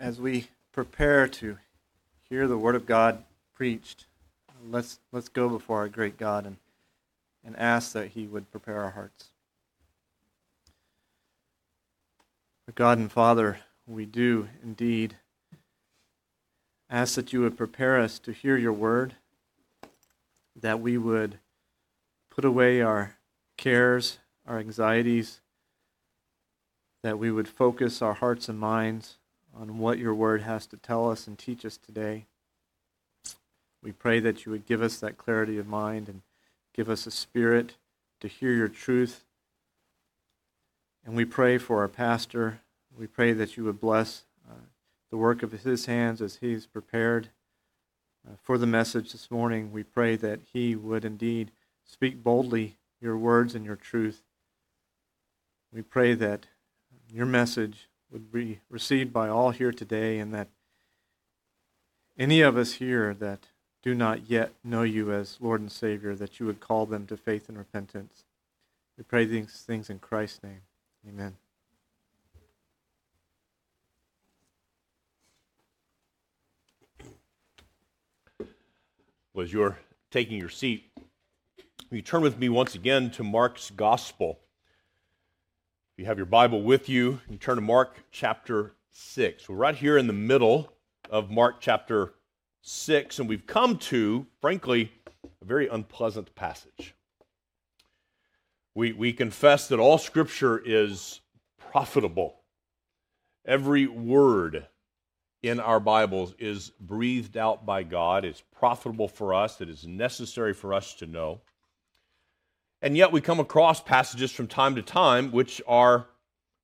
as we prepare to hear the Word of God preached, let's go before our great God and ask that He would prepare our hearts. Our God and Father, we do indeed ask that You would prepare us to hear Your Word, that we would put away our cares, our anxieties, that we would focus our hearts and minds on what Your Word has to tell us and teach us today. We pray that You would give us that clarity of mind and give us a spirit to hear Your truth. And we pray for our pastor. We pray that You would bless the work of his hands as he's prepared for the message this morning. We pray that he would indeed speak boldly Your words and Your truth. We pray that Your message would be received by all here today, and that any of us here that do not yet know You as Lord and Savior, that You would call them to faith and repentance. We pray these things in Christ's name. Amen. Well, as you're taking your seat, you turn with me once again to Mark's Gospel. If you have your Bible with you, you turn to Mark chapter 6. We're right here in the middle of Mark chapter 6, and we've come to, frankly, a very unpleasant passage. We confess that all Scripture is profitable. Every word in our Bibles is breathed out by God. It's profitable for us. It is necessary for us to know. And yet we come across passages from time to time which are,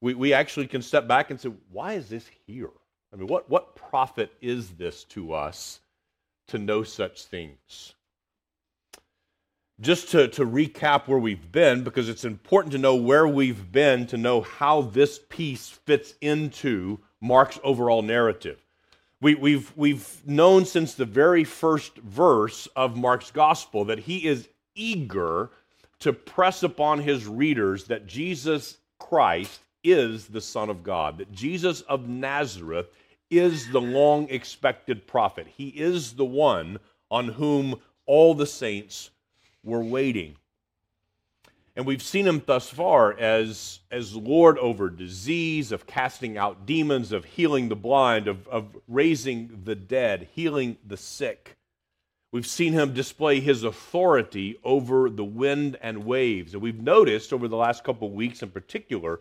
we actually can step back and say, why is this here? I mean, what profit is this to us to know such things? Just to recap where we've been, because it's important to know where we've been to know how this piece fits into Mark's overall narrative. We've known since the very first verse of Mark's Gospel that he is eager to press upon his readers that Jesus Christ is the Son of God, that Jesus of Nazareth is the long-expected prophet. He is the one on whom all the saints were waiting. And we've seen Him thus far as Lord over disease, of casting out demons, of healing the blind, of raising the dead, healing the sick. We've seen Him display His authority over the wind and waves. And we've noticed over the last couple of weeks in particular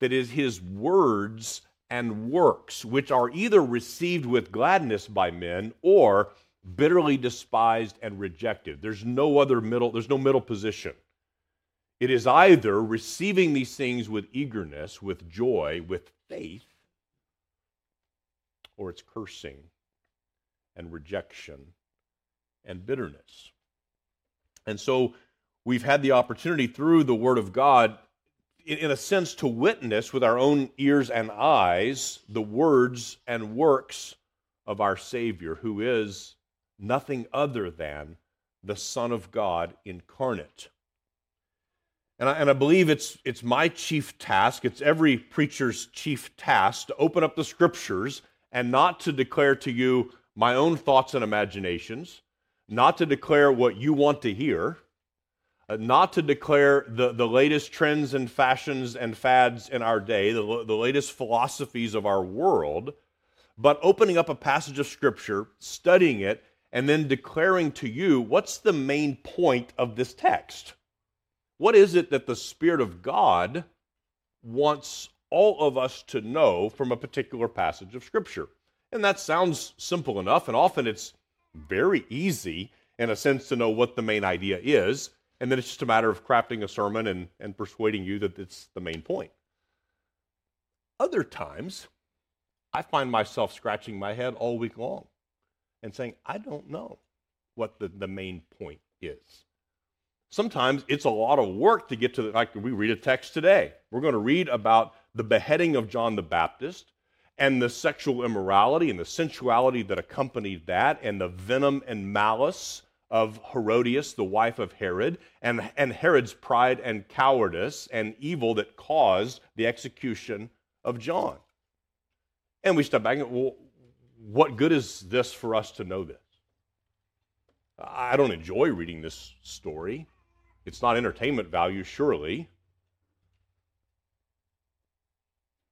that it is His words and works which are either received with gladness by men or bitterly despised and rejected. There's no middle position. It is either receiving these things with eagerness, with joy, with faith, or it's cursing and rejection and bitterness. And so we've had the opportunity through the Word of God, in a sense, to witness with our own ears and eyes the words and works of our Savior, who is nothing other than the Son of God incarnate. And I believe it's my chief task, it's every preacher's chief task, to open up the Scriptures and not to declare to you my own thoughts and imaginations, not to declare what you want to hear, not to declare the latest trends and fashions and fads in our day, the latest philosophies of our world, but opening up a passage of Scripture, studying it, and then declaring to you what's the main point of this text. What is it that the Spirit of God wants all of us to know from a particular passage of Scripture? And that sounds simple enough, and often it's very easy, in a sense, to know what the main idea is, and then it's just a matter of crafting a sermon and persuading you that it's the main point. Other times, I find myself scratching my head all week long and saying, I don't know what the main point is. Sometimes it's a lot of work to get to like we read a text today. We're going to read about the beheading of John the Baptist and the sexual immorality and the sensuality that accompanied that and the venom and malice of Herodias, the wife of Herod, and Herod's pride and cowardice and evil that caused the execution of John. And we step back and go, well, what good is this for us to know this? I don't enjoy reading this story. It's not entertainment value, surely.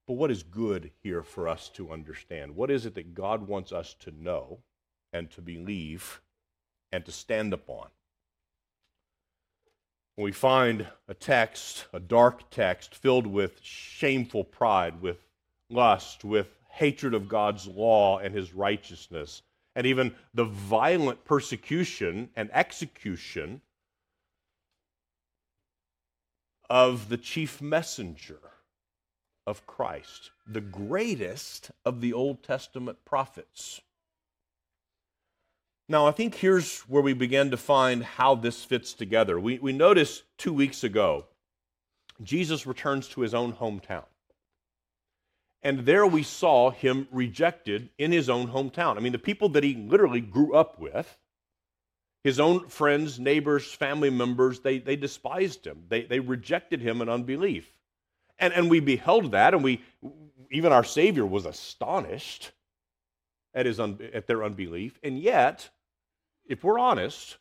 But what is good here for us to understand? What is it that God wants us to know and to believe and to stand upon? When we find a text, a dark text, filled with shameful pride, with lust, with hatred of God's law and his righteousness, and even the violent persecution and execution of the chief messenger of Christ, the greatest of the Old Testament prophets. Now, I think here's where we begin to find how this fits together. We noticed 2 weeks ago, Jesus returns to his own hometown. And there we saw him rejected in his own hometown. I mean, the people that he literally grew up with, his own friends, neighbors, family members, they despised him. They rejected him in unbelief. And we beheld that, and even our Savior was astonished at their unbelief. And yet, if we're honest,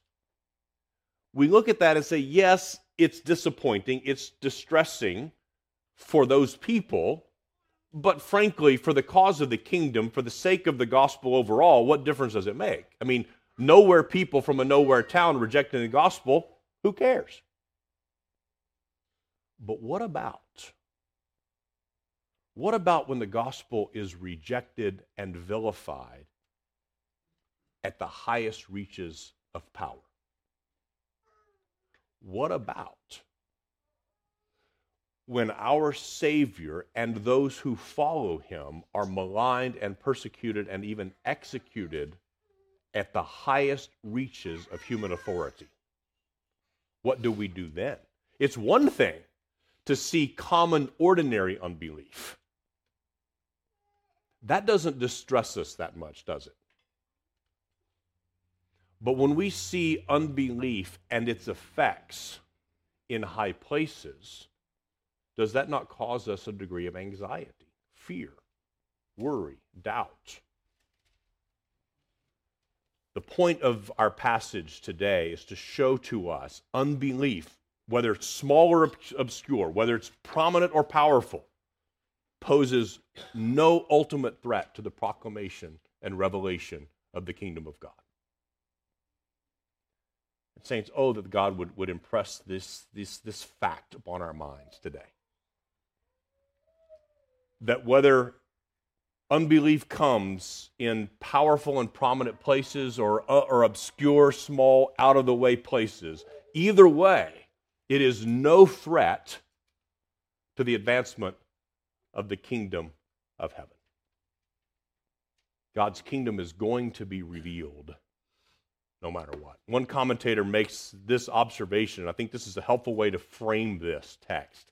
we look at that and say, yes, it's disappointing, it's distressing for those people, but frankly, for the cause of the kingdom, for the sake of the gospel overall, what difference does it make? I mean, nowhere people from a nowhere town rejecting the gospel, who cares? But what about when the gospel is rejected and vilified at the highest reaches of power? What about when our Savior and those who follow him are maligned and persecuted and even executed at the highest reaches of human authority? What do we do then? It's one thing to see common, ordinary unbelief. That doesn't distress us that much, does it? But when we see unbelief and its effects in high places, does that not cause us a degree of anxiety, fear, worry, doubt? The point of our passage today is to show to us unbelief, whether it's small or obscure, whether it's prominent or powerful, poses no ultimate threat to the proclamation and revelation of the kingdom of God. And saints, oh, that God would impress this fact upon our minds today. That whether unbelief comes in powerful and prominent places or obscure, small, out-of-the-way places, either way, it is no threat to the advancement of the kingdom of heaven. God's kingdom is going to be revealed no matter what. One commentator makes this observation, and I think this is a helpful way to frame this text.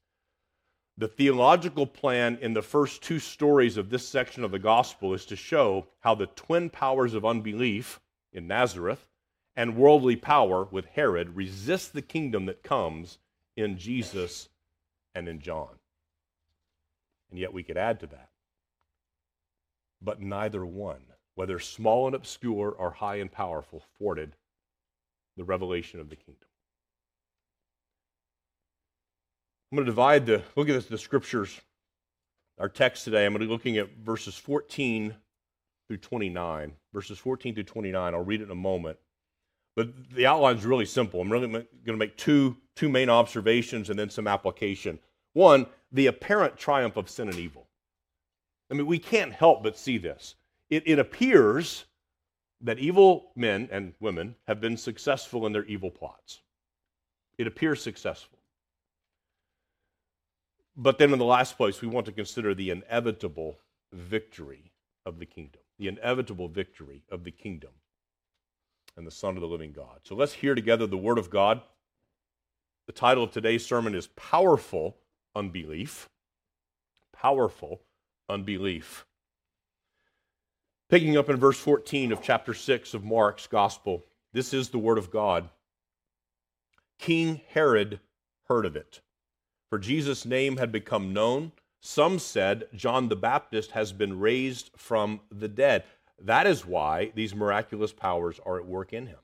The theological plan in the first two stories of this section of the gospel is to show how the twin powers of unbelief in Nazareth and worldly power with Herod resists the kingdom that comes in Jesus and in John. And yet we could add to that, but neither one, whether small and obscure or high and powerful, thwarted the revelation of the kingdom. I'm going to look at the scriptures, our text today. I'm going to be looking at verses 14 through 29. Verses 14 through 29, I'll read it in a moment. But the outline's really simple. I'm really going to make two main observations and then some application. One, the apparent triumph of sin and evil. I mean, we can't help but see this. It appears that evil men and women have been successful in their evil plots. It appears successful. But then in the last place, we want to consider the inevitable victory of the kingdom. The inevitable victory of the kingdom and the Son of the living God. So let's hear together the Word of God. The title of today's sermon is Powerful Unbelief. Powerful Unbelief. Picking up in verse 14 of chapter 6 of Mark's Gospel, this is the Word of God. King Herod heard of it, for Jesus' name had become known Some said John the Baptist has been raised from the dead. That is why these miraculous powers are at work in him.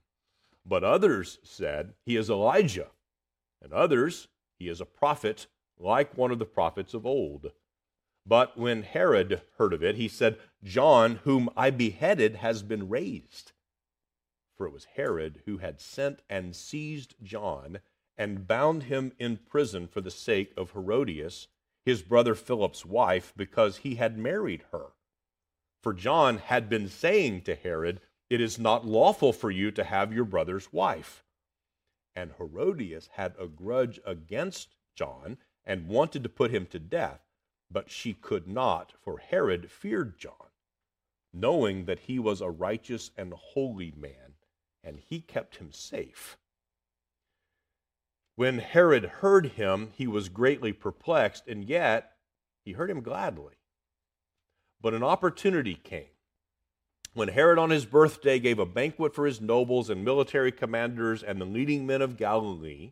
But others said he is Elijah, and others he is a prophet like one of the prophets of old. But when Herod heard of it, he said, John, whom I beheaded, has been raised. For it was Herod who had sent and seized John and bound him in prison for the sake of Herodias, his brother Philip's wife, because he had married her. For John had been saying to Herod, it is not lawful for you to have your brother's wife. And Herodias had a grudge against John and wanted to put him to death, but she could not, for Herod feared John, knowing that he was a righteous and holy man, and he kept him safe. When Herod heard him, he was greatly perplexed, and yet he heard him gladly. But an opportunity came. When Herod on his birthday gave a banquet for his nobles and military commanders and the leading men of Galilee,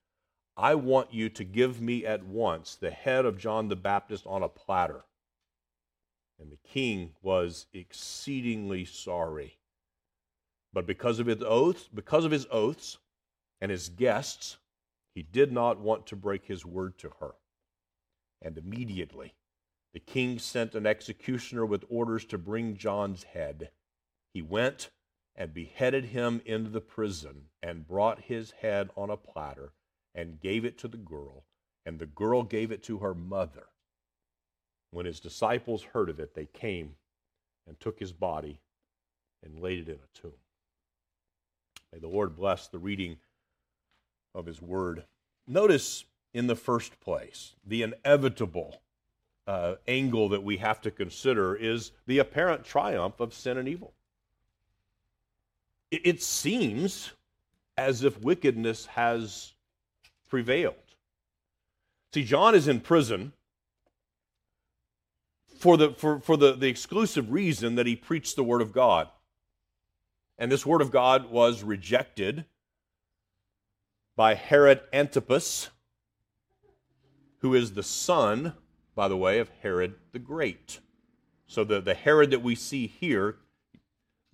I want you to give me at once the head of John the Baptist on a platter. And the king was exceedingly sorry. But because of his oaths and his guests, he did not want to break his word to her. And immediately the king sent an executioner with orders to bring John's head. He went and beheaded him into the prison and brought his head on a platter and gave it to the girl, and the girl gave it to her mother. When his disciples heard of it, they came and took his body and laid it in a tomb. May the Lord bless the reading of his word. Notice in the first place, the inevitable angle that we have to consider is the apparent triumph of sin and evil. It seems as if wickedness has prevailed. See, John is in prison for the exclusive reason that he preached the Word of God. And this Word of God was rejected by Herod Antipas, who is the son, by the way, of Herod the Great. So the Herod that we see here,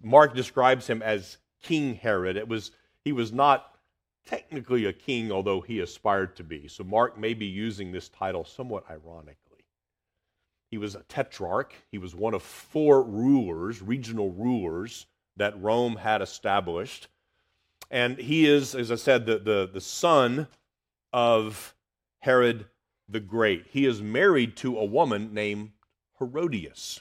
Mark describes him as King Herod. He was not technically a king, although he aspired to be. So Mark may be using this title somewhat ironically. He was a tetrarch. He was one of four rulers, regional rulers, that Rome had established. And he is, as I said, the son of Herod the Great. He is married to a woman named Herodias.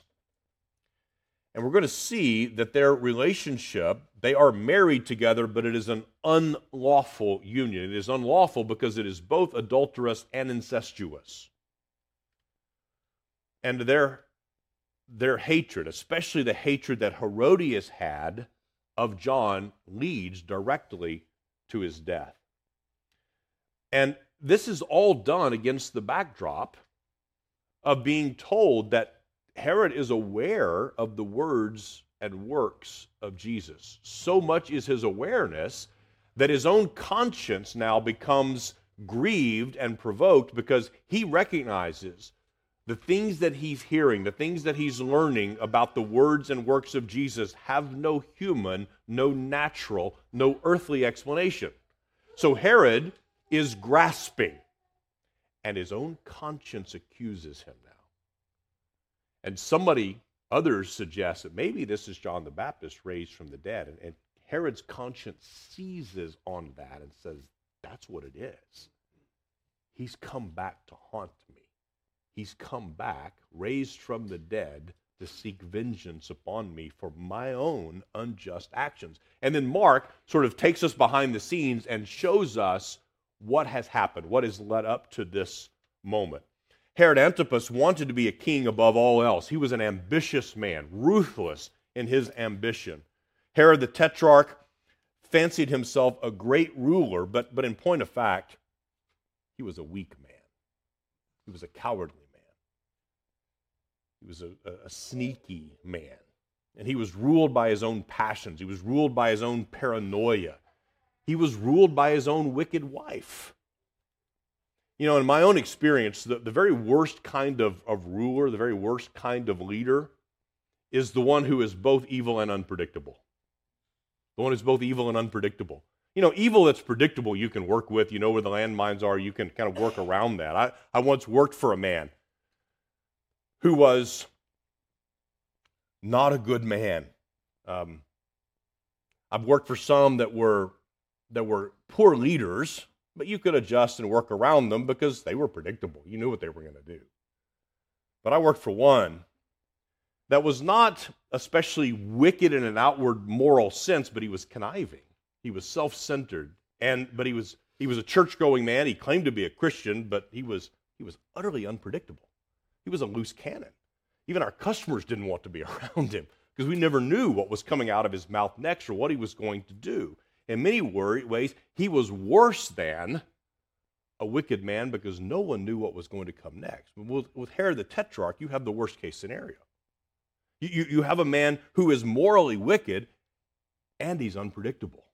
And we're going to see that their relationship, they are married together, but it is an unlawful union. It is unlawful because it is both adulterous and incestuous. And their hatred, especially the hatred that Herodias had of John, leads directly to his death. And this is all done against the backdrop of being told that Herod is aware of the words and works of Jesus. So much is his awareness that his own conscience now becomes grieved and provoked because he recognizes the things that he's hearing, the things that he's learning about the words and works of Jesus have no human, no natural, no earthly explanation. So Herod is grasping, and his own conscience accuses him now. And others suggest that maybe this is John the Baptist raised from the dead, and Herod's conscience seizes on that and says, that's what it is. He's come back to haunt me. He's come back, raised from the dead, to seek vengeance upon me for my own unjust actions. And then Mark sort of takes us behind the scenes and shows us what has happened, what has led up to this moment. Herod Antipas wanted to be a king above all else. He was an ambitious man, ruthless in his ambition. Herod the Tetrarch fancied himself a great ruler, but in point of fact, he was a weak man. He was a cowardly man. He was a sneaky man. And he was ruled by his own passions. He was ruled by his own paranoia. He was ruled by his own wicked wife. You know, in my own experience, the very worst kind of ruler, the very worst kind of leader is the one who is both evil and unpredictable. The one who's both evil and unpredictable. You know, evil that's predictable you can work with. You know where the landmines are. You can kind of work around that. I once worked for a man who was not a good man. I've worked for some that were poor leaders, but you could adjust and work around them because they were predictable. You knew what they were going to do. But I worked for one that was not especially wicked in an outward moral sense, but he was conniving. He was self-centered, but he was a church-going man. He claimed to be a Christian, but he was utterly unpredictable. He was a loose cannon. Even our customers didn't want to be around him because we never knew what was coming out of his mouth next or what he was going to do. In many ways, he was worse than a wicked man because no one knew what was going to come next. With Herod the Tetrarch, you have the worst-case scenario. You have a man who is morally wicked, and he's unpredictable.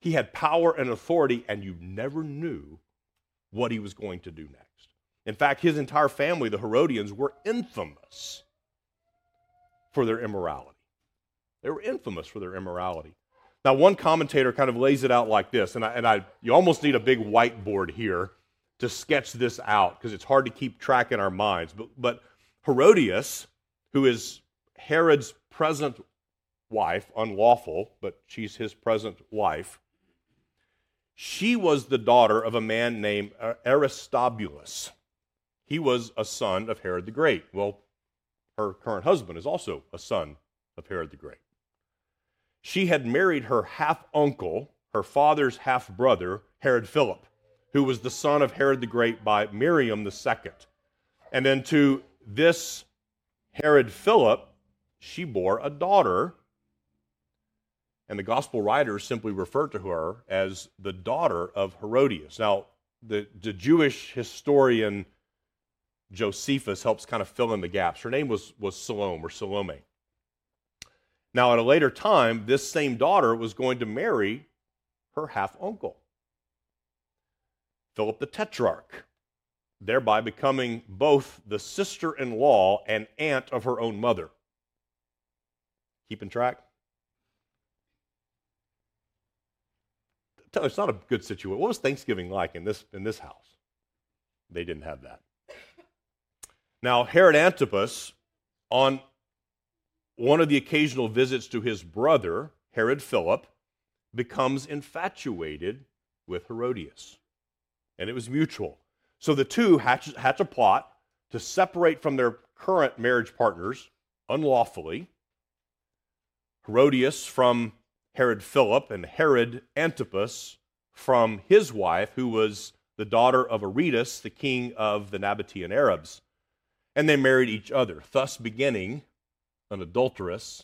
He had power and authority, and you never knew what he was going to do next. In fact, his entire family, the Herodians, were infamous for their immorality. They were infamous for their immorality. Now, one commentator kind of lays it out like this, and you almost need a big whiteboard here to sketch this out because it's hard to keep track in our minds. But Herodias, who is Herod's present wife, unlawful, but she's his present wife, she was the daughter of a man named Aristobulus. He was a son of Herod the Great. Well, her current husband is also a son of Herod the Great. She had married her half-uncle, her father's half-brother, Herod Philip, who was the son of Herod the Great by Miriam II. And then to this Herod Philip, she bore a daughter, and the gospel writers simply refer to her as the daughter of Herodias. Now, the Jewish historian Josephus helps kind of fill in the gaps. Her name was Salome, or Salome. Now, at a later time, this same daughter was going to marry her half-uncle, Philip the Tetrarch, thereby becoming both the sister-in-law and aunt of her own mother. Keeping track? It's not a good situation. What was Thanksgiving like in this house? They didn't have that. Now, Herod Antipas, on one of the occasional visits to his brother, Herod Philip, becomes infatuated with Herodias. And it was mutual. So the two hatch a plot to separate from their current marriage partners unlawfully, Herodias from Herod Philip and Herod Antipas from his wife, who was the daughter of Aretas, the king of the Nabatean Arabs. And they married each other, thus beginning an adulterous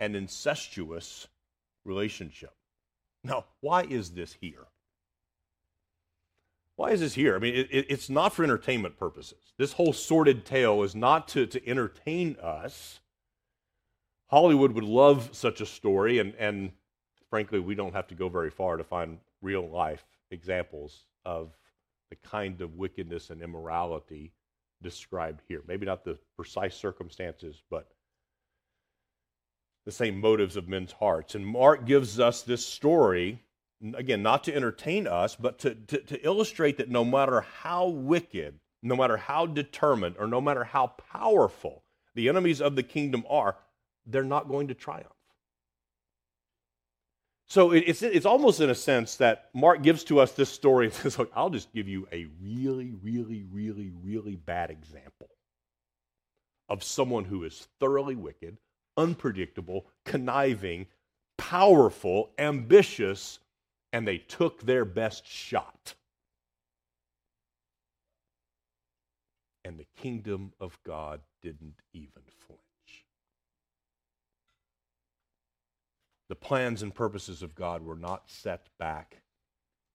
and incestuous relationship. Now, why is this here? Why is this here? I mean, it's not for entertainment purposes. This whole sordid tale is not to entertain us. Hollywood would love such a story, and frankly, we don't have to go very far to find real-life examples of the kind of wickedness and immorality described here. Maybe not the precise circumstances, but the same motives of men's hearts. And Mark gives us this story, again, not to entertain us, but to illustrate that no matter how wicked, no matter how determined, or no matter how powerful the enemies of the kingdom are, they're not going to triumph. So it's almost in a sense that Mark gives to us this story and says, look, I'll just give you a really, really, really, really bad example of someone who is thoroughly wicked, unpredictable, conniving, powerful, ambitious, and they took their best shot. and the kingdom of God didn't even flinch. The plans and purposes of God were not set back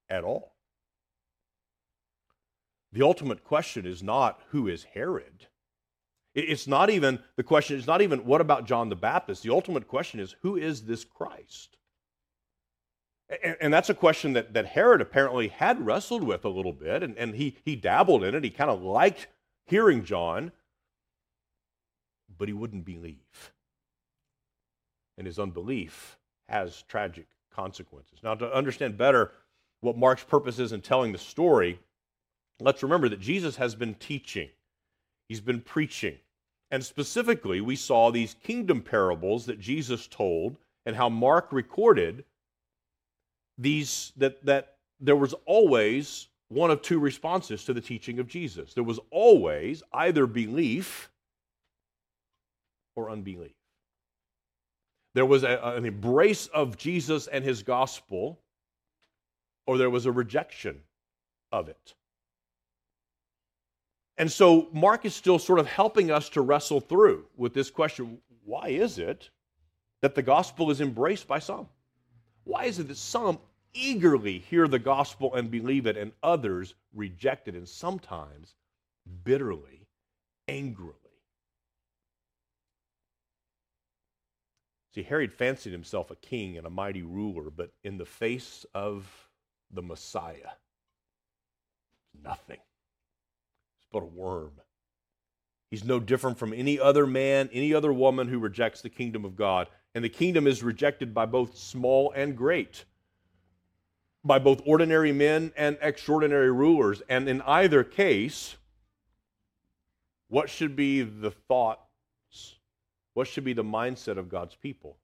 at all. The ultimate question is not who is Herod. It's not even, the question is not even what about John the Baptist. The ultimate question is who is this Christ? And that's a question that Herod apparently had wrestled with a little bit, and he dabbled in it. He kind of liked hearing John, but he wouldn't believe. And his unbelief has tragic consequences. Now, to understand better what Mark's purpose is in telling the story, let's remember that Jesus has been teaching. He's been preaching. And specifically, we saw these kingdom parables that Jesus told and how Mark recorded these, that there was always one of two responses to the teaching of Jesus. There was always either belief or unbelief. There was an embrace of Jesus and his gospel, or there was a rejection of it. And so Mark is still sort of helping us to wrestle through with this question, why is it that the gospel is embraced by some? Why is it that some eagerly hear the gospel and believe it, and others reject it, and sometimes bitterly, angrily? See, Herod fancied himself a king and a mighty ruler, but in the face of the Messiah, nothing. He's but a worm. He's no different from any other man, any other woman who rejects the kingdom of God. And the kingdom is rejected by both small and great, by both ordinary men and extraordinary rulers. And in either case, what should be the thought? What should be the mindset of God's people?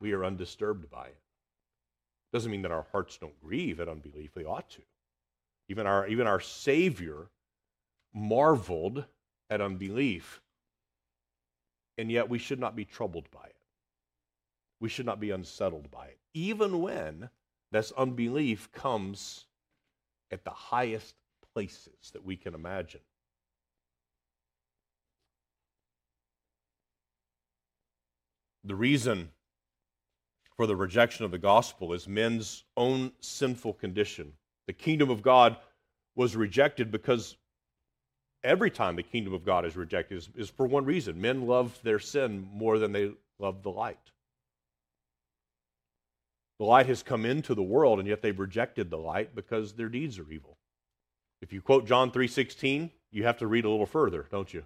We are undisturbed by it. Doesn't mean that our hearts don't grieve at unbelief. They ought to. Even our Savior marveled at unbelief, and yet we should not be troubled by it. We should not be unsettled by it, even when this unbelief comes at the highest places that we can imagine. The reason for the rejection of the gospel is men's own sinful condition. The kingdom of God was rejected because every time the kingdom of God is rejected is for one reason. Men love their sin more than they love the light. The light has come into the world, and yet they've rejected the light because their deeds are evil. If you quote John 3:16, you have to read a little further, don't you?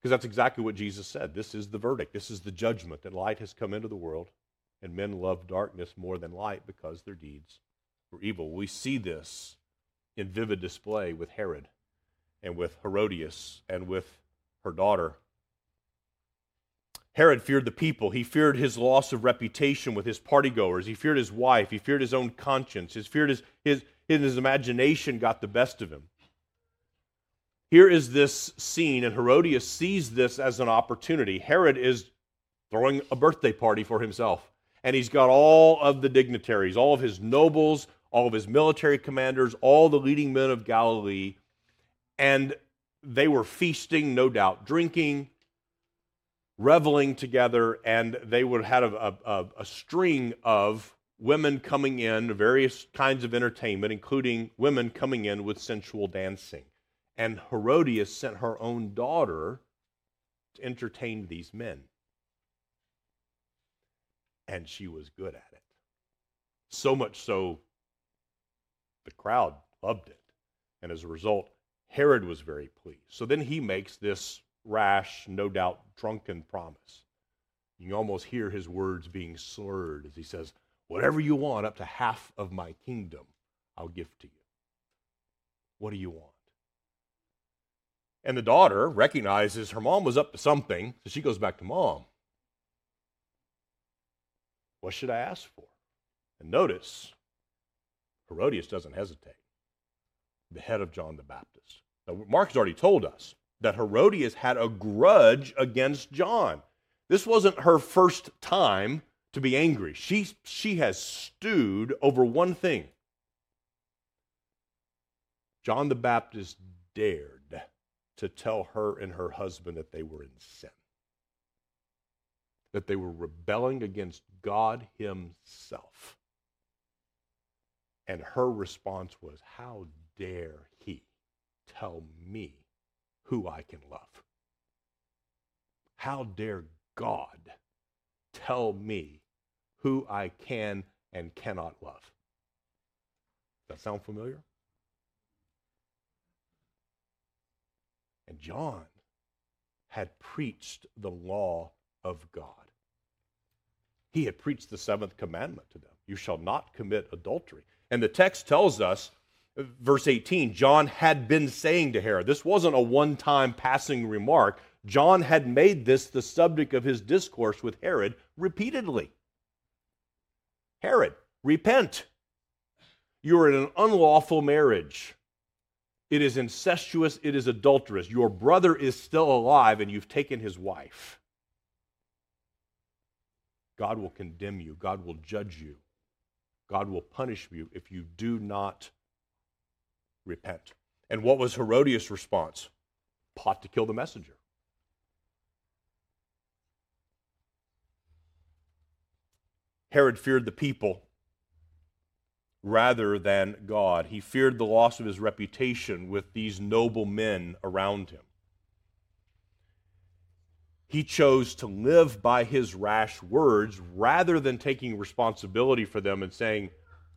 Because that's exactly what Jesus said. This is the verdict. This is the judgment, that light has come into the world, and men love darkness more than light because their deeds were evil. We see this in vivid display with Herod and with Herodias and with her daughter. Herod feared the people. He feared his loss of reputation with his partygoers. He feared his wife. He feared his own conscience. His imagination got the best of him. Here is this scene, and Herodias sees this as an opportunity. Herod is throwing a birthday party for himself, and he's got all of the dignitaries, all of his nobles, all of his military commanders, all the leading men of Galilee, and they were feasting, no doubt, drinking, reveling together, and they would have had a string of women coming in, various kinds of entertainment, including women coming in with sensual dancing. And Herodias sent her own daughter to entertain these men. And she was good at it. So much so, the crowd loved it. And as a result, Herod was very pleased. So then he makes this rash, no doubt drunken promise. You can almost hear his words being slurred as he says, "Whatever you want, up to half of my kingdom, I'll give to you. What do you want?" And the daughter recognizes her mom was up to something, so she goes back to mom. What should I ask for? And notice, Herodias doesn't hesitate. The head of John the Baptist. Now, Mark has already told us that Herodias had a grudge against John. This wasn't her first time to be angry. She has stewed over one thing. John the Baptist dared to tell her and her husband that they were in sin, that they were rebelling against God himself. And her response was, how dare he tell me who I can love? How dare God tell me who I can and cannot love? Does that sound familiar? And John had preached the law of God. He had preached the seventh commandment to them. You shall not commit adultery. And the text tells us, verse 18, John had been saying to Herod, this wasn't a one-time passing remark. John had made this the subject of his discourse with Herod repeatedly. Herod, repent. You are in an unlawful marriage. It is incestuous, it is adulterous. Your brother is still alive and you've taken his wife. God will condemn you. God will judge you. God will punish you if you do not repent. And what was Herodias' response? Plot to kill the messenger. Herod feared the people rather than God. He feared the loss of his reputation with these noble men around him. He chose to live by his rash words rather than taking responsibility for them and saying,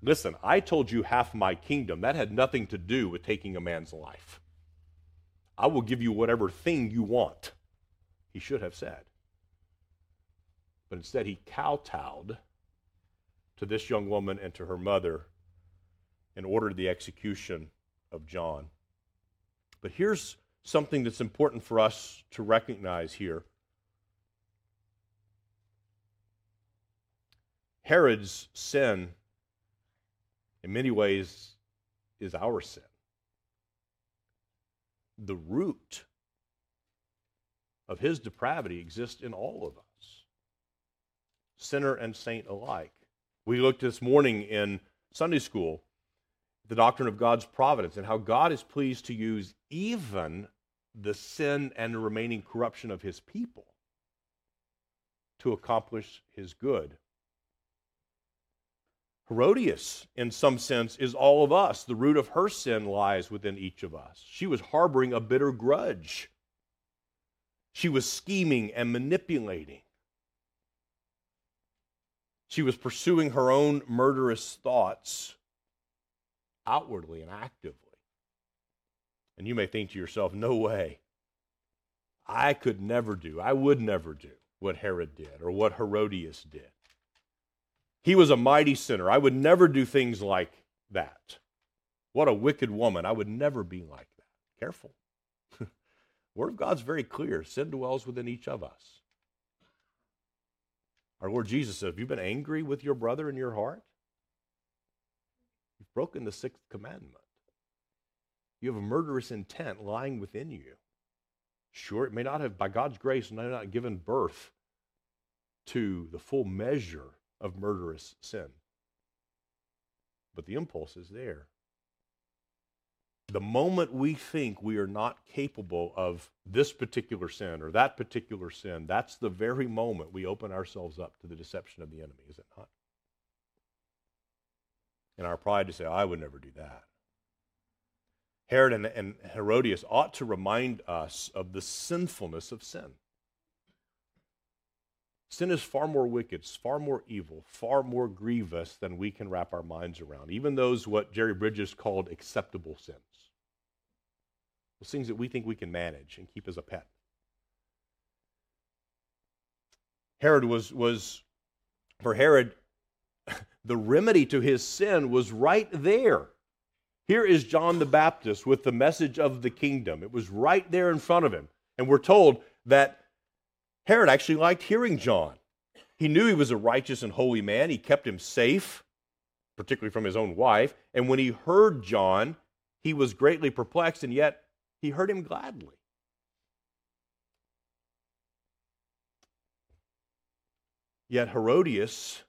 listen, I told you half my kingdom. That had nothing to do with taking a man's life. I will give you whatever thing you want, he should have said. But instead he kowtowed to this young woman and to her mother and ordered the execution of John. But here's something that's important for us to recognize here. Herod's sin, in many ways, is our sin. The root of his depravity exists in all of us, sinner and saint alike. We looked this morning in Sunday school at the doctrine of God's providence and how God is pleased to use even the sin and the remaining corruption of his people to accomplish his good. Herodias, in some sense, is all of us. The root of her sin lies within each of us. She was harboring a bitter grudge. She was scheming and manipulating. She was pursuing her own murderous thoughts outwardly and actively. And you may think to yourself, no way. I would never do what Herod did or what Herodias did. He was a mighty sinner. I would never do things like that. What a wicked woman. I would never be like that. Careful. Word of God's very clear. Sin dwells within each of us. Our Lord Jesus said, have you been angry with your brother in your heart? You've broken the sixth commandment. You have a murderous intent lying within you. Sure, it may not have, by God's grace, may not have given birth to the full measure of murderous sin. But the impulse is there. The moment we think we are not capable of this particular sin or that particular sin, that's the very moment we open ourselves up to the deception of the enemy, is it not? And our pride to say, I would never do that. Herod and Herodias ought to remind us of the sinfulness of sin. Sin is far more wicked, far more evil, far more grievous than we can wrap our minds around, even those what Jerry Bridges called acceptable sins, those things that we think we can manage and keep as a pet. Herod for Herod, the remedy to his sin was right there. Here is John the Baptist with the message of the kingdom. It was right there in front of him. And we're told that Herod actually liked hearing John. He knew he was a righteous and holy man. He kept him safe, particularly from his own wife. And when he heard John, he was greatly perplexed, and yet he heard him gladly. Yet Herodias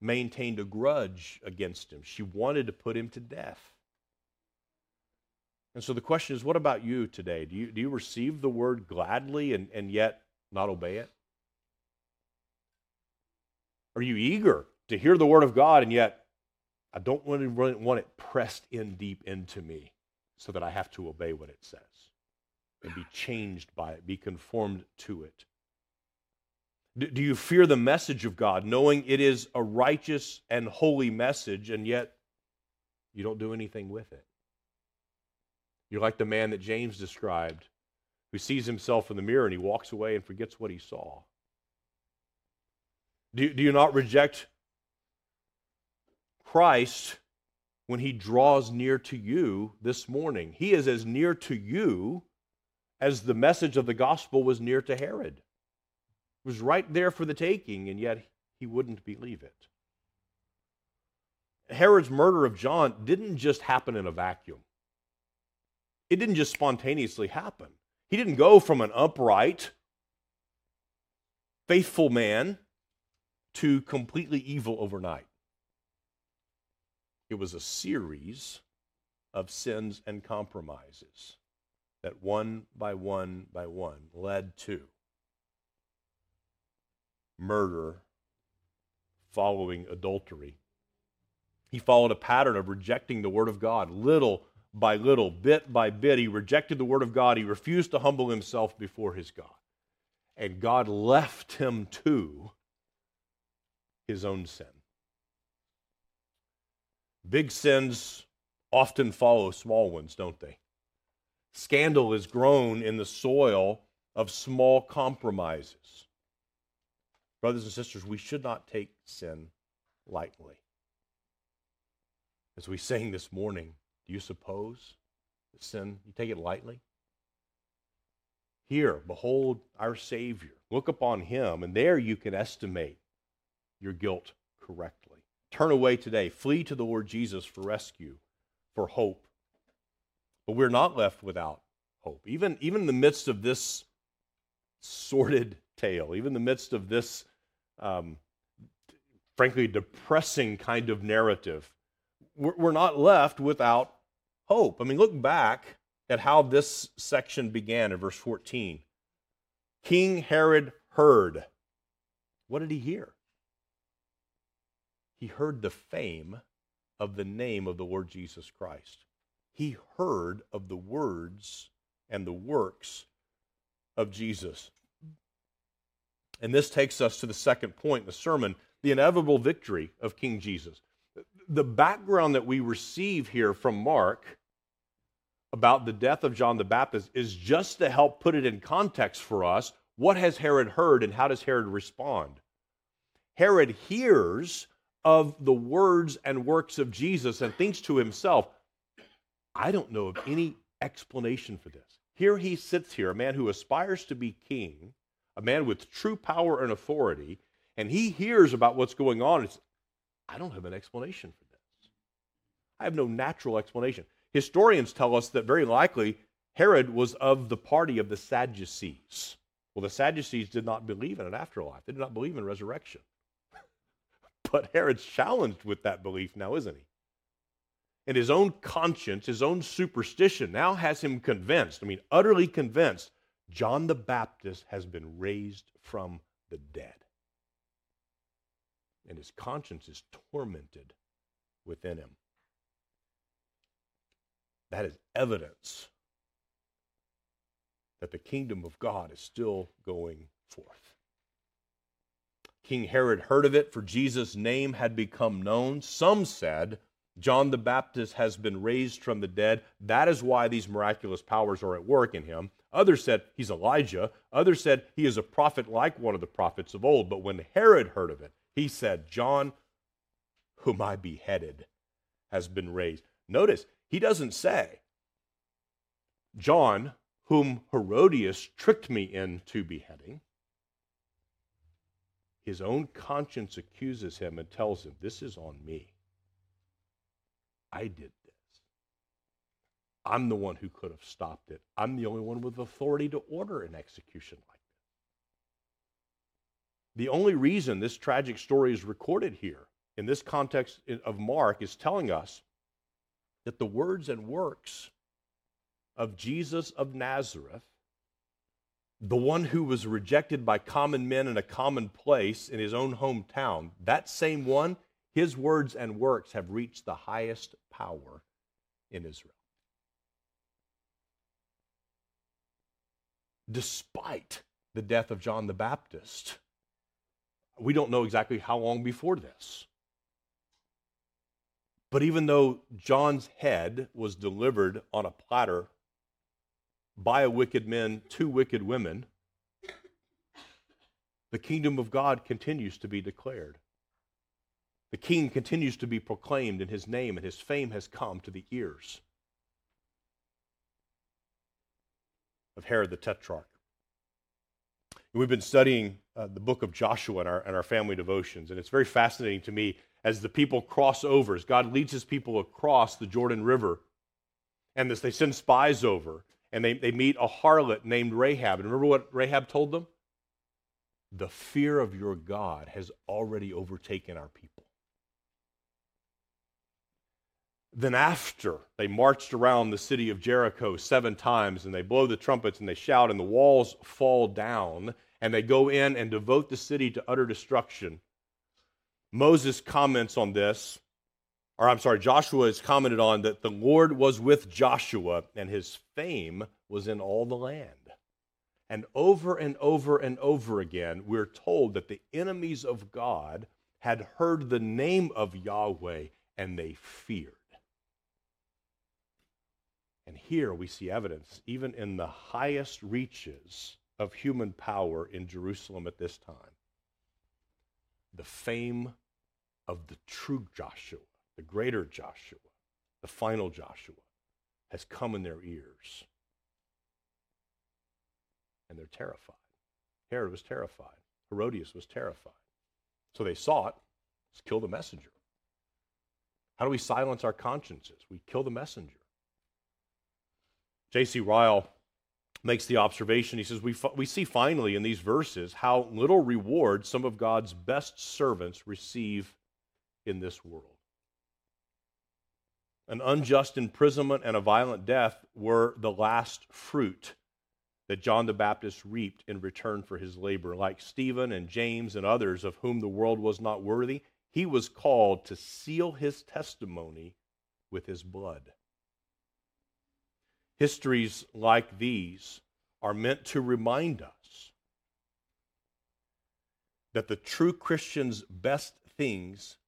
maintained a grudge against him. She wanted to put him to death. And so the question is, what about you today? Do you receive the word gladly and yet not obey it? Are you eager to hear the word of God and yet I don't really want it pressed in deep into me so that I have to obey what it says and be changed by it, be conformed to it? Do you fear the message of God, knowing it is a righteous and holy message, and yet you don't do anything with it? You're like the man that James described, who sees himself in the mirror and he walks away and forgets what he saw. Do you not reject Christ when he draws near to you this morning? He is as near to you as the message of the gospel was near to Herod. It was right there for the taking, and yet he wouldn't believe it. Herod's murder of John didn't just happen in a vacuum. It didn't just spontaneously happen. He didn't go from an upright, faithful man to completely evil overnight. It was a series of sins and compromises that one by one by one led to murder following adultery. He followed a pattern of rejecting the Word of God little by little, bit by bit. He rejected the Word of God. He refused to humble himself before his God. And God left him to his own sin. Big sins often follow small ones, don't they? Scandal is grown in the soil of small compromises. Brothers and sisters, we should not take sin lightly. As we sang this morning, do you suppose that sin, you take it lightly? Here, behold our Savior. Look upon Him, and there you can estimate your guilt correctly. Turn away today. Flee to the Lord Jesus for rescue, for hope. But we're not left without hope. Even in the midst of this sordid tale, even in the midst of this, frankly, depressing kind of narrative, we're not left without hope. I mean, look back at how this section began in verse 14. King Herod heard. What did he hear? He heard the fame of the name of the Lord Jesus Christ. He heard of the words and the works of Jesus. And this takes us to the second point in the sermon, the inevitable victory of King Jesus. The background that we receive here from Mark about the death of John the Baptist is just to help put it in context for us. What has Herod heard and how does Herod respond? Herod hears of the words and works of Jesus and thinks to himself, I don't know of any explanation for this. Here he sits here, a man who aspires to be king, a man with true power and authority, and he hears about what's going on. I don't have an explanation for this. I have no natural explanation. Historians tell us that very likely Herod was of the party of the Sadducees. Well, the Sadducees did not believe in an afterlife. They did not believe in resurrection. But Herod's challenged with that belief now, isn't he? And his own conscience, his own superstition now has him convinced, utterly convinced, John the Baptist has been raised from the dead. And his conscience is tormented within him. That is evidence that the kingdom of God is still going forth. King Herod heard of it, for Jesus' name had become known. Some said, John the Baptist has been raised from the dead. That is why these miraculous powers are at work in him. Others said, he's Elijah. Others said, he is a prophet like one of the prophets of old. But when Herod heard of it, he said, John, whom I beheaded, has been raised. Notice, he doesn't say, John, whom Herodias tricked me into beheading. His own conscience accuses him and tells him, this is on me. I did this. I'm the one who could have stopped it. I'm the only one with authority to order an execution like this. The only reason this tragic story is recorded here in this context of Mark is telling us that the words and works of Jesus of Nazareth, the one who was rejected by common men in a common place in his own hometown, that same one, his words and works have reached the highest power in Israel. Despite the death of John the Baptist, we don't know exactly how long before this. But even though John's head was delivered on a platter by a wicked man to wicked women, the kingdom of God continues to be declared. The king continues to be proclaimed in his name, and his fame has come to the ears of Herod the Tetrarch. We've been studying the book of Joshua in our family devotions, and it's very fascinating to me. As the people cross over, as God leads his people across the Jordan River, and as they send spies over, and they meet a harlot named Rahab. And remember what Rahab told them? The fear of your God has already overtaken our people. Then after they marched around the city of Jericho 7 times, and they blow the trumpets, and they shout, and the walls fall down, and they go in and devote the city to utter destruction. Moses comments on this, or I'm sorry, Joshua has commented on that the Lord was with Joshua and his fame was in all the land. And over and over again, we're told that the enemies of God had heard the name of Yahweh and they feared. And here we see evidence, even in the highest reaches of human power in Jerusalem at this time, the fame of the true Joshua, the greater Joshua, the final Joshua, has come in their ears. And they're terrified. Herod was terrified. Herodias was terrified. So they sought, let's kill the messenger. How do we silence our consciences? We kill the messenger. J.C. Ryle makes the observation, he says, we see finally in these verses how little reward some of God's best servants receive in this world. An unjust imprisonment and a violent death were the last fruit that John the Baptist reaped in return for his labor. Like Stephen and James and others of whom the world was not worthy, he was called to seal his testimony with his blood. Histories like these are meant to remind us that the true Christian's best things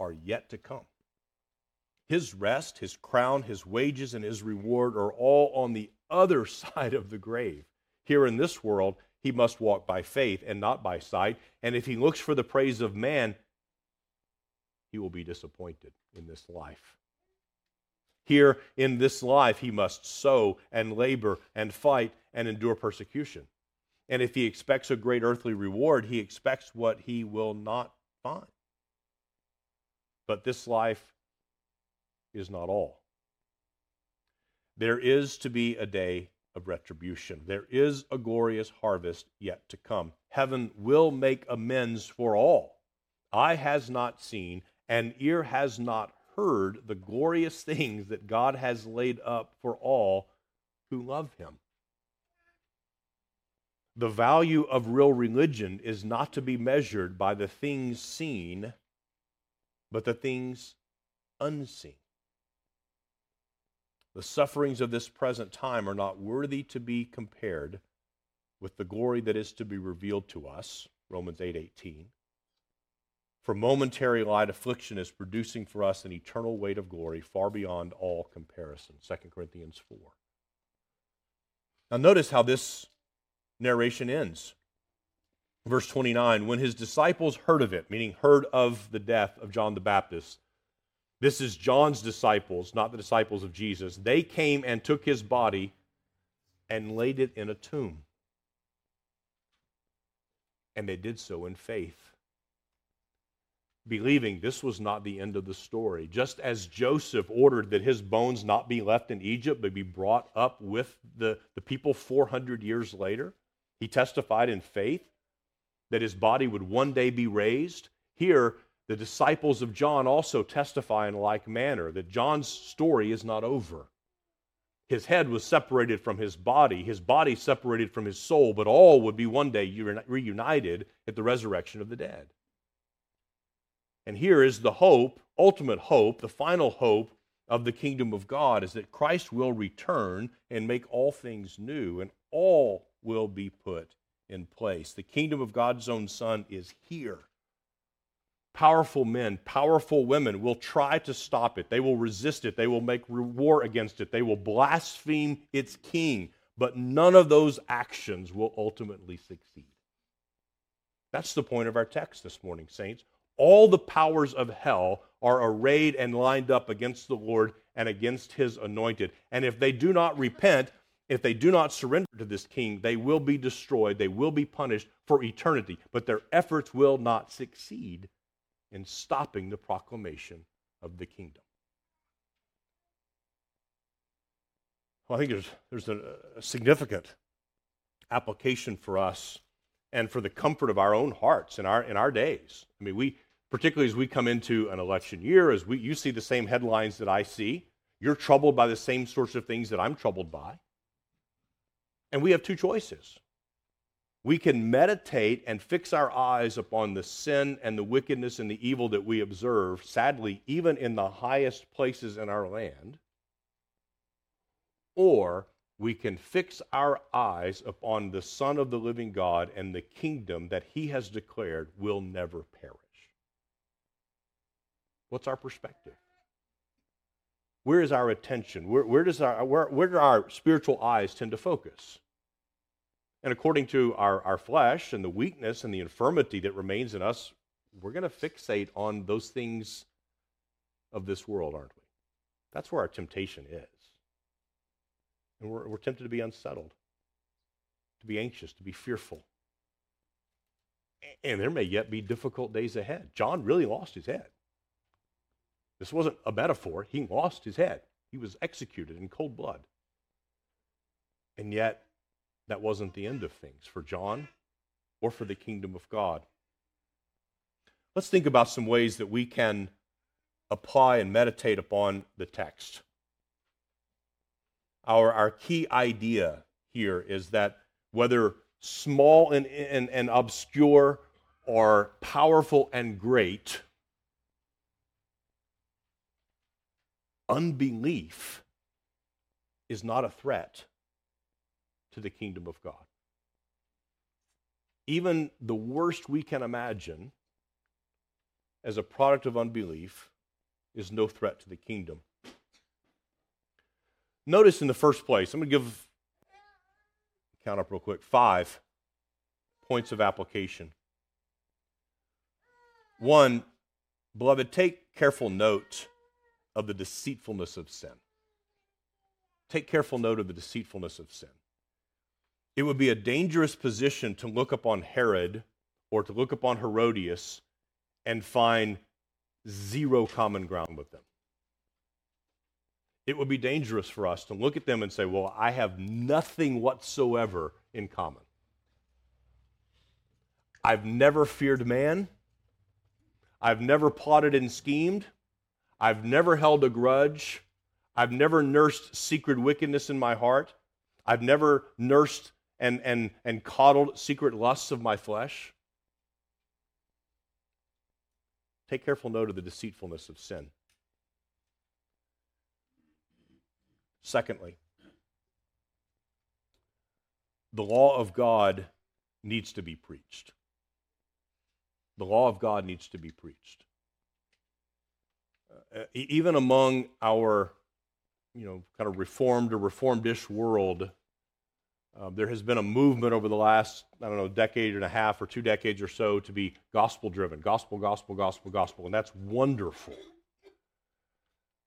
are yet to come. His rest, his crown, his wages, and his reward are all on the other side of the grave. Here in this world, he must walk by faith and not by sight. And if he looks for the praise of man, he will be disappointed in this life. Here in this life, he must sow and labor and fight and endure persecution. And if he expects a great earthly reward, he expects what he will not find. But this life is not all. There is to be a day of retribution. There is a glorious harvest yet to come. Heaven will make amends for all. Eye has not seen, and ear has not heard, the glorious things that God has laid up for all who love him. The value of real religion is not to be measured by the things seen, but the things unseen. The sufferings of this present time are not worthy to be compared with the glory that is to be revealed to us, Romans 8:18. For momentary light affliction is producing for us an eternal weight of glory far beyond all comparison, 2 Corinthians 4. Now notice how this narration ends. Verse 29, when his disciples heard of it, meaning heard of the death of John the Baptist, this is John's disciples, not the disciples of Jesus, they came and took his body and laid it in a tomb. And they did so in faith, believing this was not the end of the story. Just as Joseph ordered that his bones not be left in Egypt, but be brought up with the people 400 years later, he testified in faith that his body would one day be raised. Here, the disciples of John also testify in like manner that John's story is not over. His head was separated from his body separated from his soul, but all would be one day reunited at the resurrection of the dead. And here is the hope, ultimate hope, the final hope of the kingdom of God, is that Christ will return and make all things new, and all will be put in place. The kingdom of God's own Son is here. Powerful men, powerful women will try to stop it. They will resist it. They will make war against it. They will blaspheme its king. But none of those actions will ultimately succeed. That's the point of our text this morning, saints. All the powers of hell are arrayed and lined up against the Lord and against his anointed. And if they do not repent, if they do not surrender to this king, they will be destroyed. They will be punished for eternity. But their efforts will not succeed in stopping the proclamation of the kingdom. Well, I think there's a significant application for us and for the comfort of our own hearts in our days. I mean, we, particularly as we come into an election year, as you see the same headlines that I see, you're troubled by the same sorts of things that I'm troubled by. And we have two choices. We can meditate and fix our eyes upon the sin and the wickedness and the evil that we observe, sadly, even in the highest places in our land. Or we can fix our eyes upon the Son of the living God and the kingdom that he has declared will never perish. What's our perspective? Where is our attention? Where do our spiritual eyes tend to focus? And according to our flesh and the weakness and the infirmity that remains in us, we're going to fixate on those things of this world, aren't we? That's where our temptation is. And we're tempted to be unsettled, to be anxious, to be fearful. And there may yet be difficult days ahead. John really lost his head. This wasn't a metaphor. He lost his head. He was executed in cold blood. And yet, that wasn't the end of things for John or for the kingdom of God. Let's think about some ways that we can apply and meditate upon the text. Our key idea here is that whether small and obscure or powerful and great, unbelief is not a threat to the kingdom of God. Even the worst we can imagine as a product of unbelief is no threat to the kingdom. Notice in the first place, I'm going to give, count up real quick, 5 points of application. 1, beloved, take careful note of the deceitfulness of sin. Take careful note of the deceitfulness of sin. It would be a dangerous position to look upon Herod or to look upon Herodias and find zero common ground with them. It would be dangerous for us to look at them and say, well, I have nothing whatsoever in common. I've never feared man. I've never plotted and schemed. I've never held a grudge. I've never nursed secret wickedness in my heart. I've never nursed and coddled secret lusts of my flesh. Take careful note of the deceitfulness of sin. Secondly, the law of God needs to be preached. The law of God needs to be preached. Even among our, kind of reformed or reformed-ish world, there has been a movement over the last, decade and a half or 2 decades or so to be gospel-driven. Gospel, gospel, gospel, gospel. And that's wonderful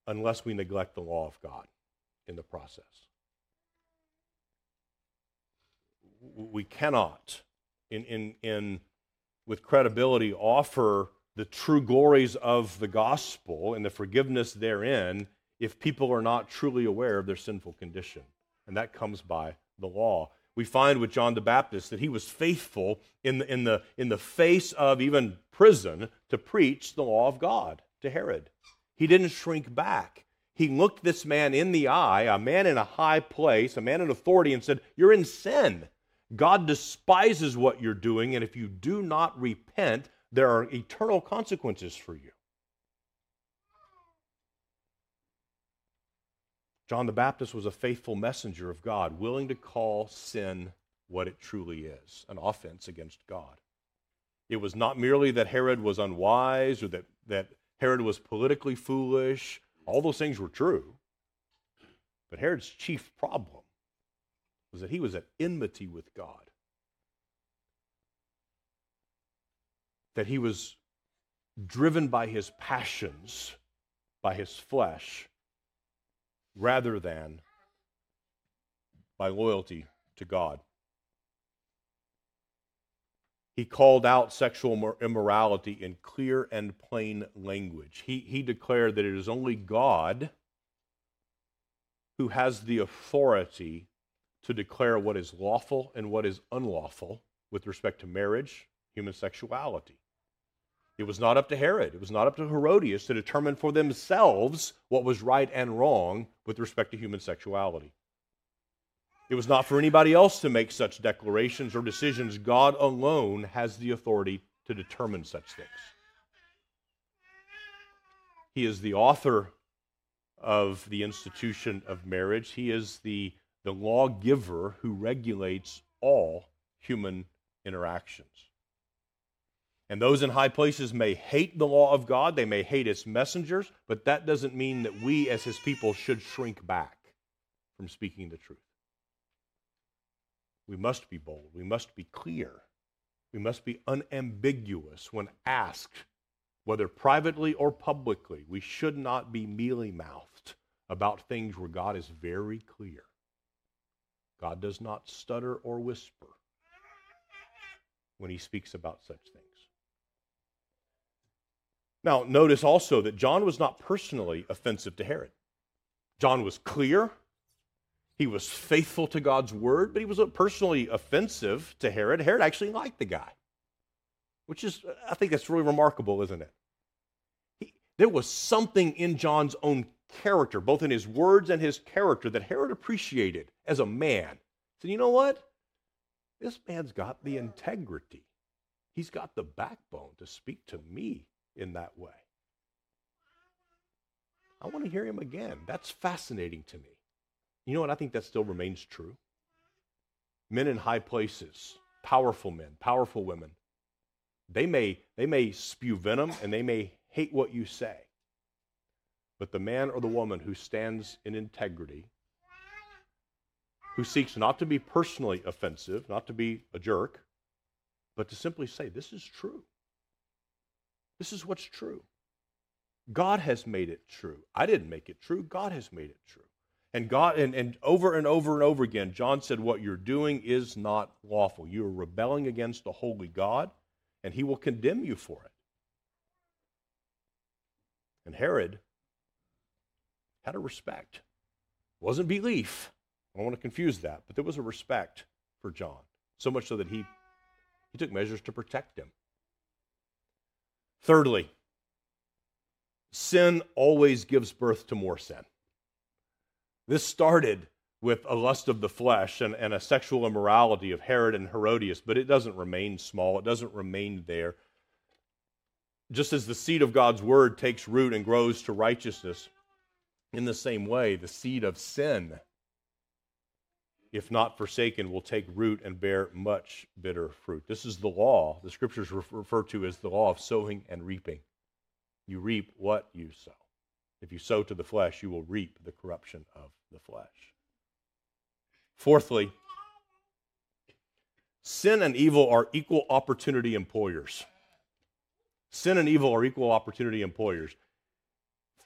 unless we neglect the law of God in the process. We cannot, with credibility, offer the true glories of the gospel and the forgiveness therein if people are not truly aware of their sinful condition. And that comes by the law. We find with John the Baptist that he was faithful in the face of even prison to preach the law of God to Herod. He didn't shrink back. he looked this man in the eye, a man in a high place, a man in authority, and said, "You're in sin. God despises what you're doing, and if you do not repent, there are eternal consequences for you." John the Baptist was a faithful messenger of God, willing to call sin what it truly is, an offense against God. It was not merely that Herod was unwise or that Herod was politically foolish. All those things were true. But Herod's chief problem was that he was at enmity with God, that he was driven by his passions, by his flesh, rather than by loyalty to God. He called out sexual immorality in clear and plain language. He declared that it is only God who has the authority to declare what is lawful and what is unlawful with respect to marriage, human sexuality. It was not up to Herod. It was not up to Herodias to determine for themselves what was right and wrong with respect to human sexuality. It was not for anybody else to make such declarations or decisions. God alone has the authority to determine such things. He is the author of the institution of marriage. He is the lawgiver who regulates all human interactions. And those in high places may hate the law of God, they may hate its messengers, but that doesn't mean that we as his people should shrink back from speaking the truth. We must be bold, we must be clear, we must be unambiguous when asked, whether privately or publicly. We should not be mealy-mouthed about things where God is very clear. God does not stutter or whisper when he speaks about such things. Now, notice also that John was not personally offensive to Herod. John was clear. He was faithful to God's word, but he was personally offensive to Herod. Herod actually liked the guy, which is, I think that's really remarkable, isn't it? There was something in John's own character, both in his words and his character, that Herod appreciated as a man. He said, you know what? This man's got the integrity. He's got the backbone to speak to me in that way. I want to hear him again. That's fascinating to me. You know what? I think that still remains true. Men in high places, powerful men, powerful women, they may spew venom and they may hate what you say. But the man or the woman who stands in integrity, who seeks not to be personally offensive, not to be a jerk, but to simply say, this is true. This is what's true. God has made it true. I didn't make it true. God has made it true. And God, and over and over and over again, John said, what you're doing is not lawful. You are rebelling against a holy God, and he will condemn you for it. And Herod had a respect. It wasn't belief. I don't want to confuse that, but there was a respect for John, so much so that he took measures to protect him. Thirdly, sin always gives birth to more sin. This started with a lust of the flesh and a sexual immorality of Herod and Herodias, but it doesn't remain small. It doesn't remain there. Just as the seed of God's word takes root and grows to righteousness, in the same way, the seed of sin, if not forsaken, will take root and bear much bitter fruit. This is the law. The scriptures refer to as the law of sowing and reaping. You reap what you sow. If you sow to the flesh, you will reap the corruption of the flesh. Fourthly, sin and evil are equal opportunity employers. Sin and evil are equal opportunity employers.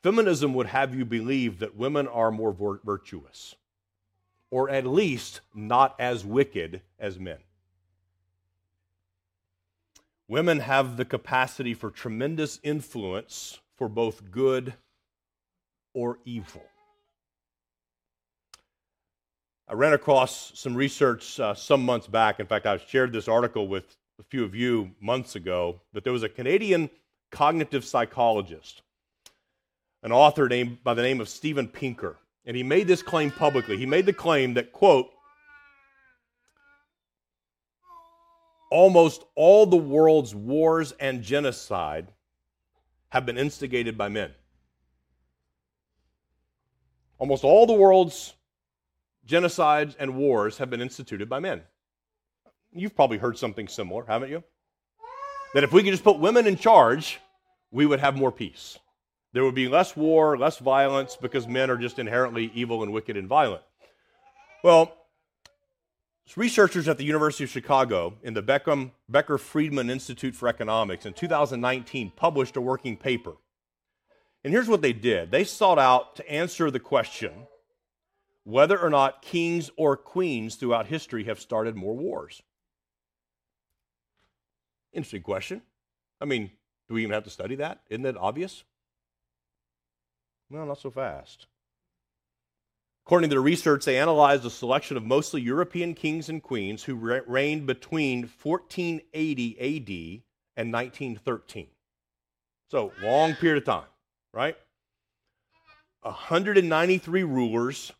Feminism would have you believe that women are more virtuous, or at least not as wicked as men. Women have the capacity for tremendous influence for both good or evil. I ran across some research some months back. In fact, I shared this article with a few of you months ago, but there was a Canadian cognitive psychologist an author named by the name of Steven Pinker, and he made this claim publicly. He made the claim that, quote, almost all the world's wars and genocide have been instigated by men. Almost all the world's genocides and wars have been instituted by men. You've probably heard something similar, haven't you? That if we could just put women in charge, we would have more peace. There would be less war, less violence, because men are just inherently evil and wicked and violent. Well, researchers at the University of Chicago in the Becker Friedman Institute for Economics in 2019 published a working paper. And here's what they did. They sought out to answer the question whether or not kings or queens throughout history have started more wars. Interesting question. I mean, do we even have to study that? Isn't that obvious? No, not so fast. According to their research, they analyzed a selection of mostly European kings and queens who reigned between 1480 A.D. and 1913. So, long period of time, right? 193 rulers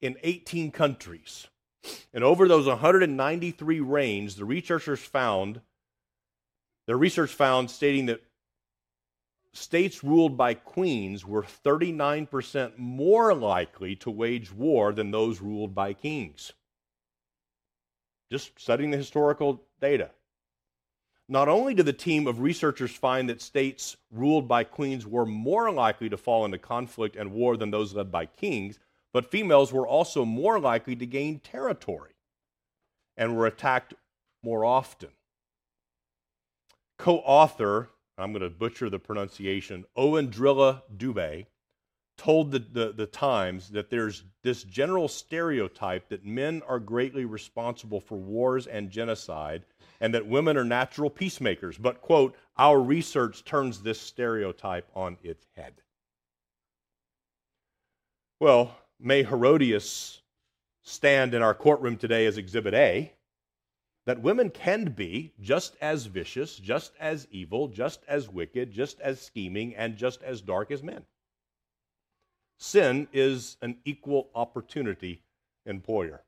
in 18 countries. And over those 193 reigns, their research found stating that states ruled by queens were 39% more likely to wage war than those ruled by kings. Just studying the historical data. Not only did the team of researchers find that states ruled by queens were more likely to fall into conflict and war than those led by kings, but females were also more likely to gain territory and were attacked more often. Co-author, I'm going to butcher the pronunciation, Owen Drilla-Dube, told the Times that there's this general stereotype that men are greatly responsible for wars and genocide and that women are natural peacemakers. But, quote, our research turns this stereotype on its head. Well, may Herodias stand in our courtroom today as Exhibit A, that women can be just as vicious, just as evil, just as wicked, just as scheming, and just as dark as men. Sin is an equal opportunity employer.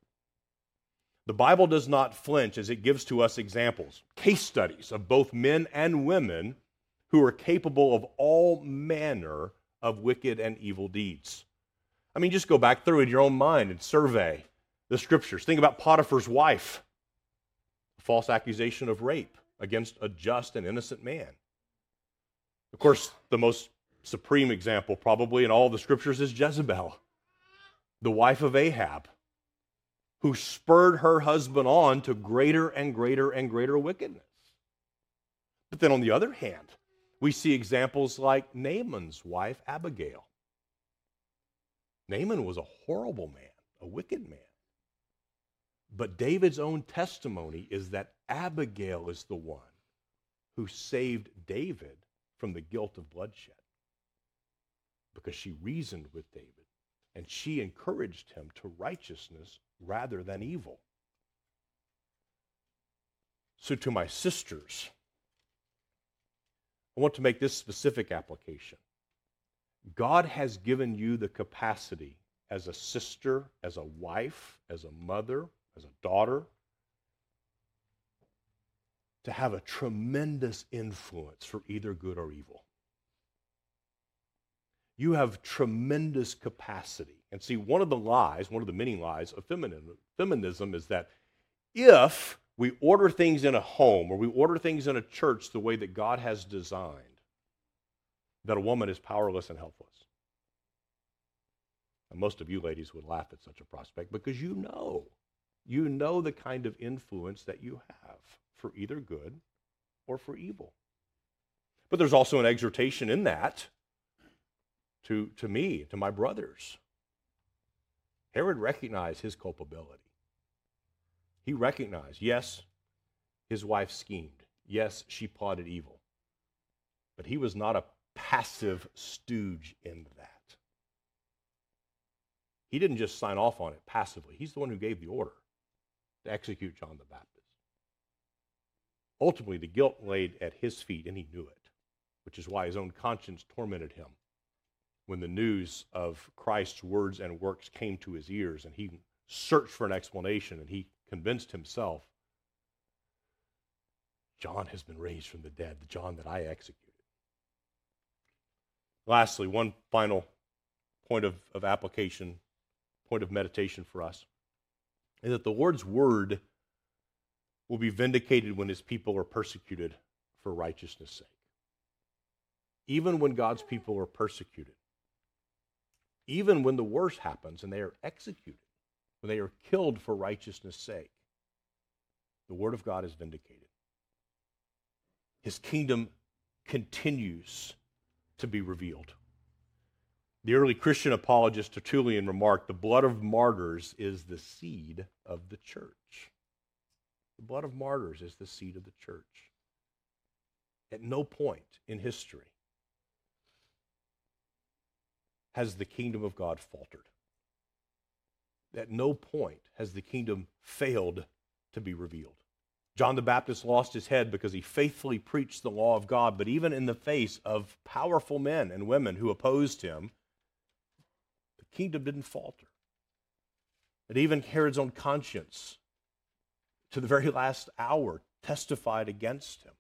The Bible does not flinch as it gives to us examples, case studies of both men and women who are capable of all manner of wicked and evil deeds. I mean, just go back through in your own mind and survey the scriptures. Think about Potiphar's wife. False accusation of rape against a just and innocent man. Of course, the most supreme example probably in all the scriptures is Jezebel, the wife of Ahab, who spurred her husband on to greater and greater and greater wickedness. But then on the other hand, we see examples like Naaman's wife, Abigail. Naaman was a horrible man, a wicked man. But David's own testimony is that Abigail is the one who saved David from the guilt of bloodshed because she reasoned with David and she encouraged him to righteousness rather than evil. So to my sisters, I want to make this specific application. God has given you the capacity as a sister, as a wife, as a mother, as a daughter, to have a tremendous influence for either good or evil. You have tremendous capacity. And see, one of the many lies of feminism is that if we order things in a home or we order things in a church the way that God has designed, that a woman is powerless and helpless. And most of you ladies would laugh at such a prospect because you know the kind of influence that you have for either good or for evil. But there's also an exhortation in that to me, to my brothers. Herod recognized his culpability. He recognized, yes, his wife schemed. Yes, she plotted evil. But he was not a passive stooge in that. He didn't just sign off on it passively. He's the one who gave the order to execute John the Baptist. Ultimately, the guilt laid at his feet, and he knew it, which is why his own conscience tormented him when the news of Christ's words and works came to his ears, and he searched for an explanation, and he convinced himself, John has been raised from the dead, the John that I executed. Lastly, one final point of application, point of meditation for us, is that the Lord's word will be vindicated when his people are persecuted for righteousness' sake. Even when God's people are persecuted, even when the worst happens and they are executed, when they are killed for righteousness' sake, the word of God is vindicated. His kingdom continues to be revealed. The early Christian apologist Tertullian remarked, the blood of martyrs is the seed of the church. The blood of martyrs is the seed of the church. At no point in history has the kingdom of God faltered. At no point has the kingdom failed to be revealed. John the Baptist lost his head because he faithfully preached the law of God, but even in the face of powerful men and women who opposed him, the kingdom didn't falter. And even Herod's own conscience, to the very last hour, testified against him.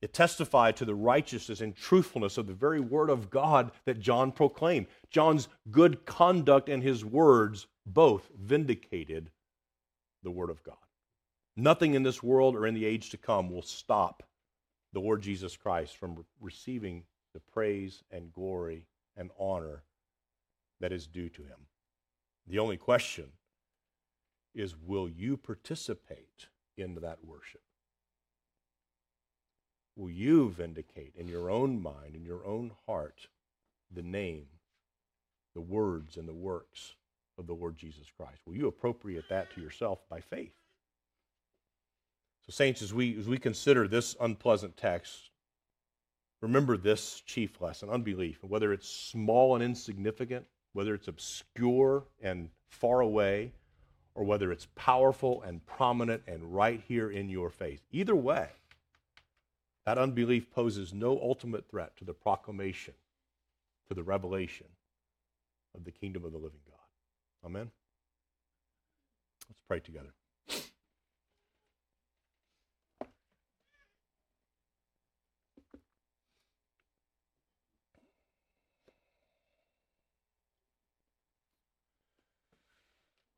It testified to the righteousness and truthfulness of the very word of God that John proclaimed. John's good conduct and his words both vindicated the word of God. Nothing in this world or in the age to come will stop the Lord Jesus Christ from receiving the praise and glory and honor that is due to him. The only question is, will you participate in that worship? Will you vindicate in your own mind, in your own heart, the name, the words, and the works of the Lord Jesus Christ? Will you appropriate that to yourself by faith? So, saints, as we consider this unpleasant text, remember this chief lesson, unbelief. And whether it's small and insignificant, whether it's obscure and far away, or whether it's powerful and prominent and right here in your face, either way, that unbelief poses no ultimate threat to the proclamation, to the revelation of the kingdom of the living God. Amen? Let's pray together.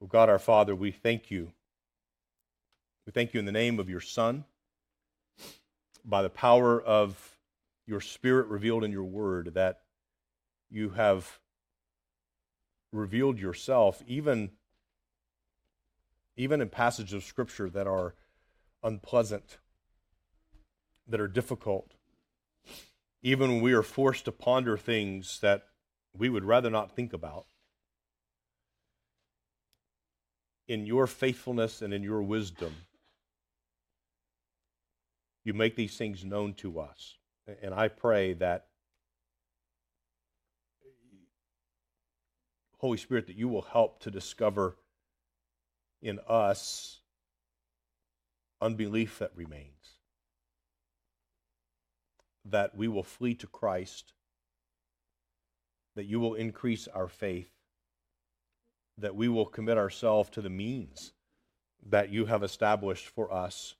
Oh God, our Father, we thank you. We thank you in the name of your Son, by the power of your Spirit revealed in your word, that you have revealed yourself even in passages of Scripture that are unpleasant, that are difficult, even when we are forced to ponder things that we would rather not think about. In your faithfulness and in your wisdom, you make these things known to us. And I pray that, Holy Spirit, that you will help to discover in us unbelief that remains, that we will flee to Christ, that you will increase our faith, that we will commit ourselves to the means that you have established for us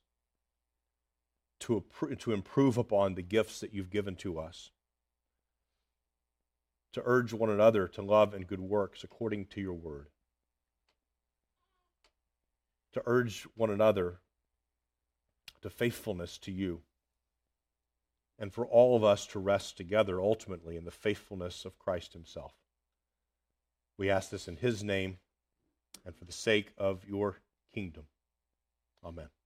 to improve upon the gifts that you've given to us, to urge one another to love and good works according to your word, to urge one another to faithfulness to you, and for all of us to rest together ultimately in the faithfulness of Christ himself. We ask this in his name and for the sake of your kingdom. Amen.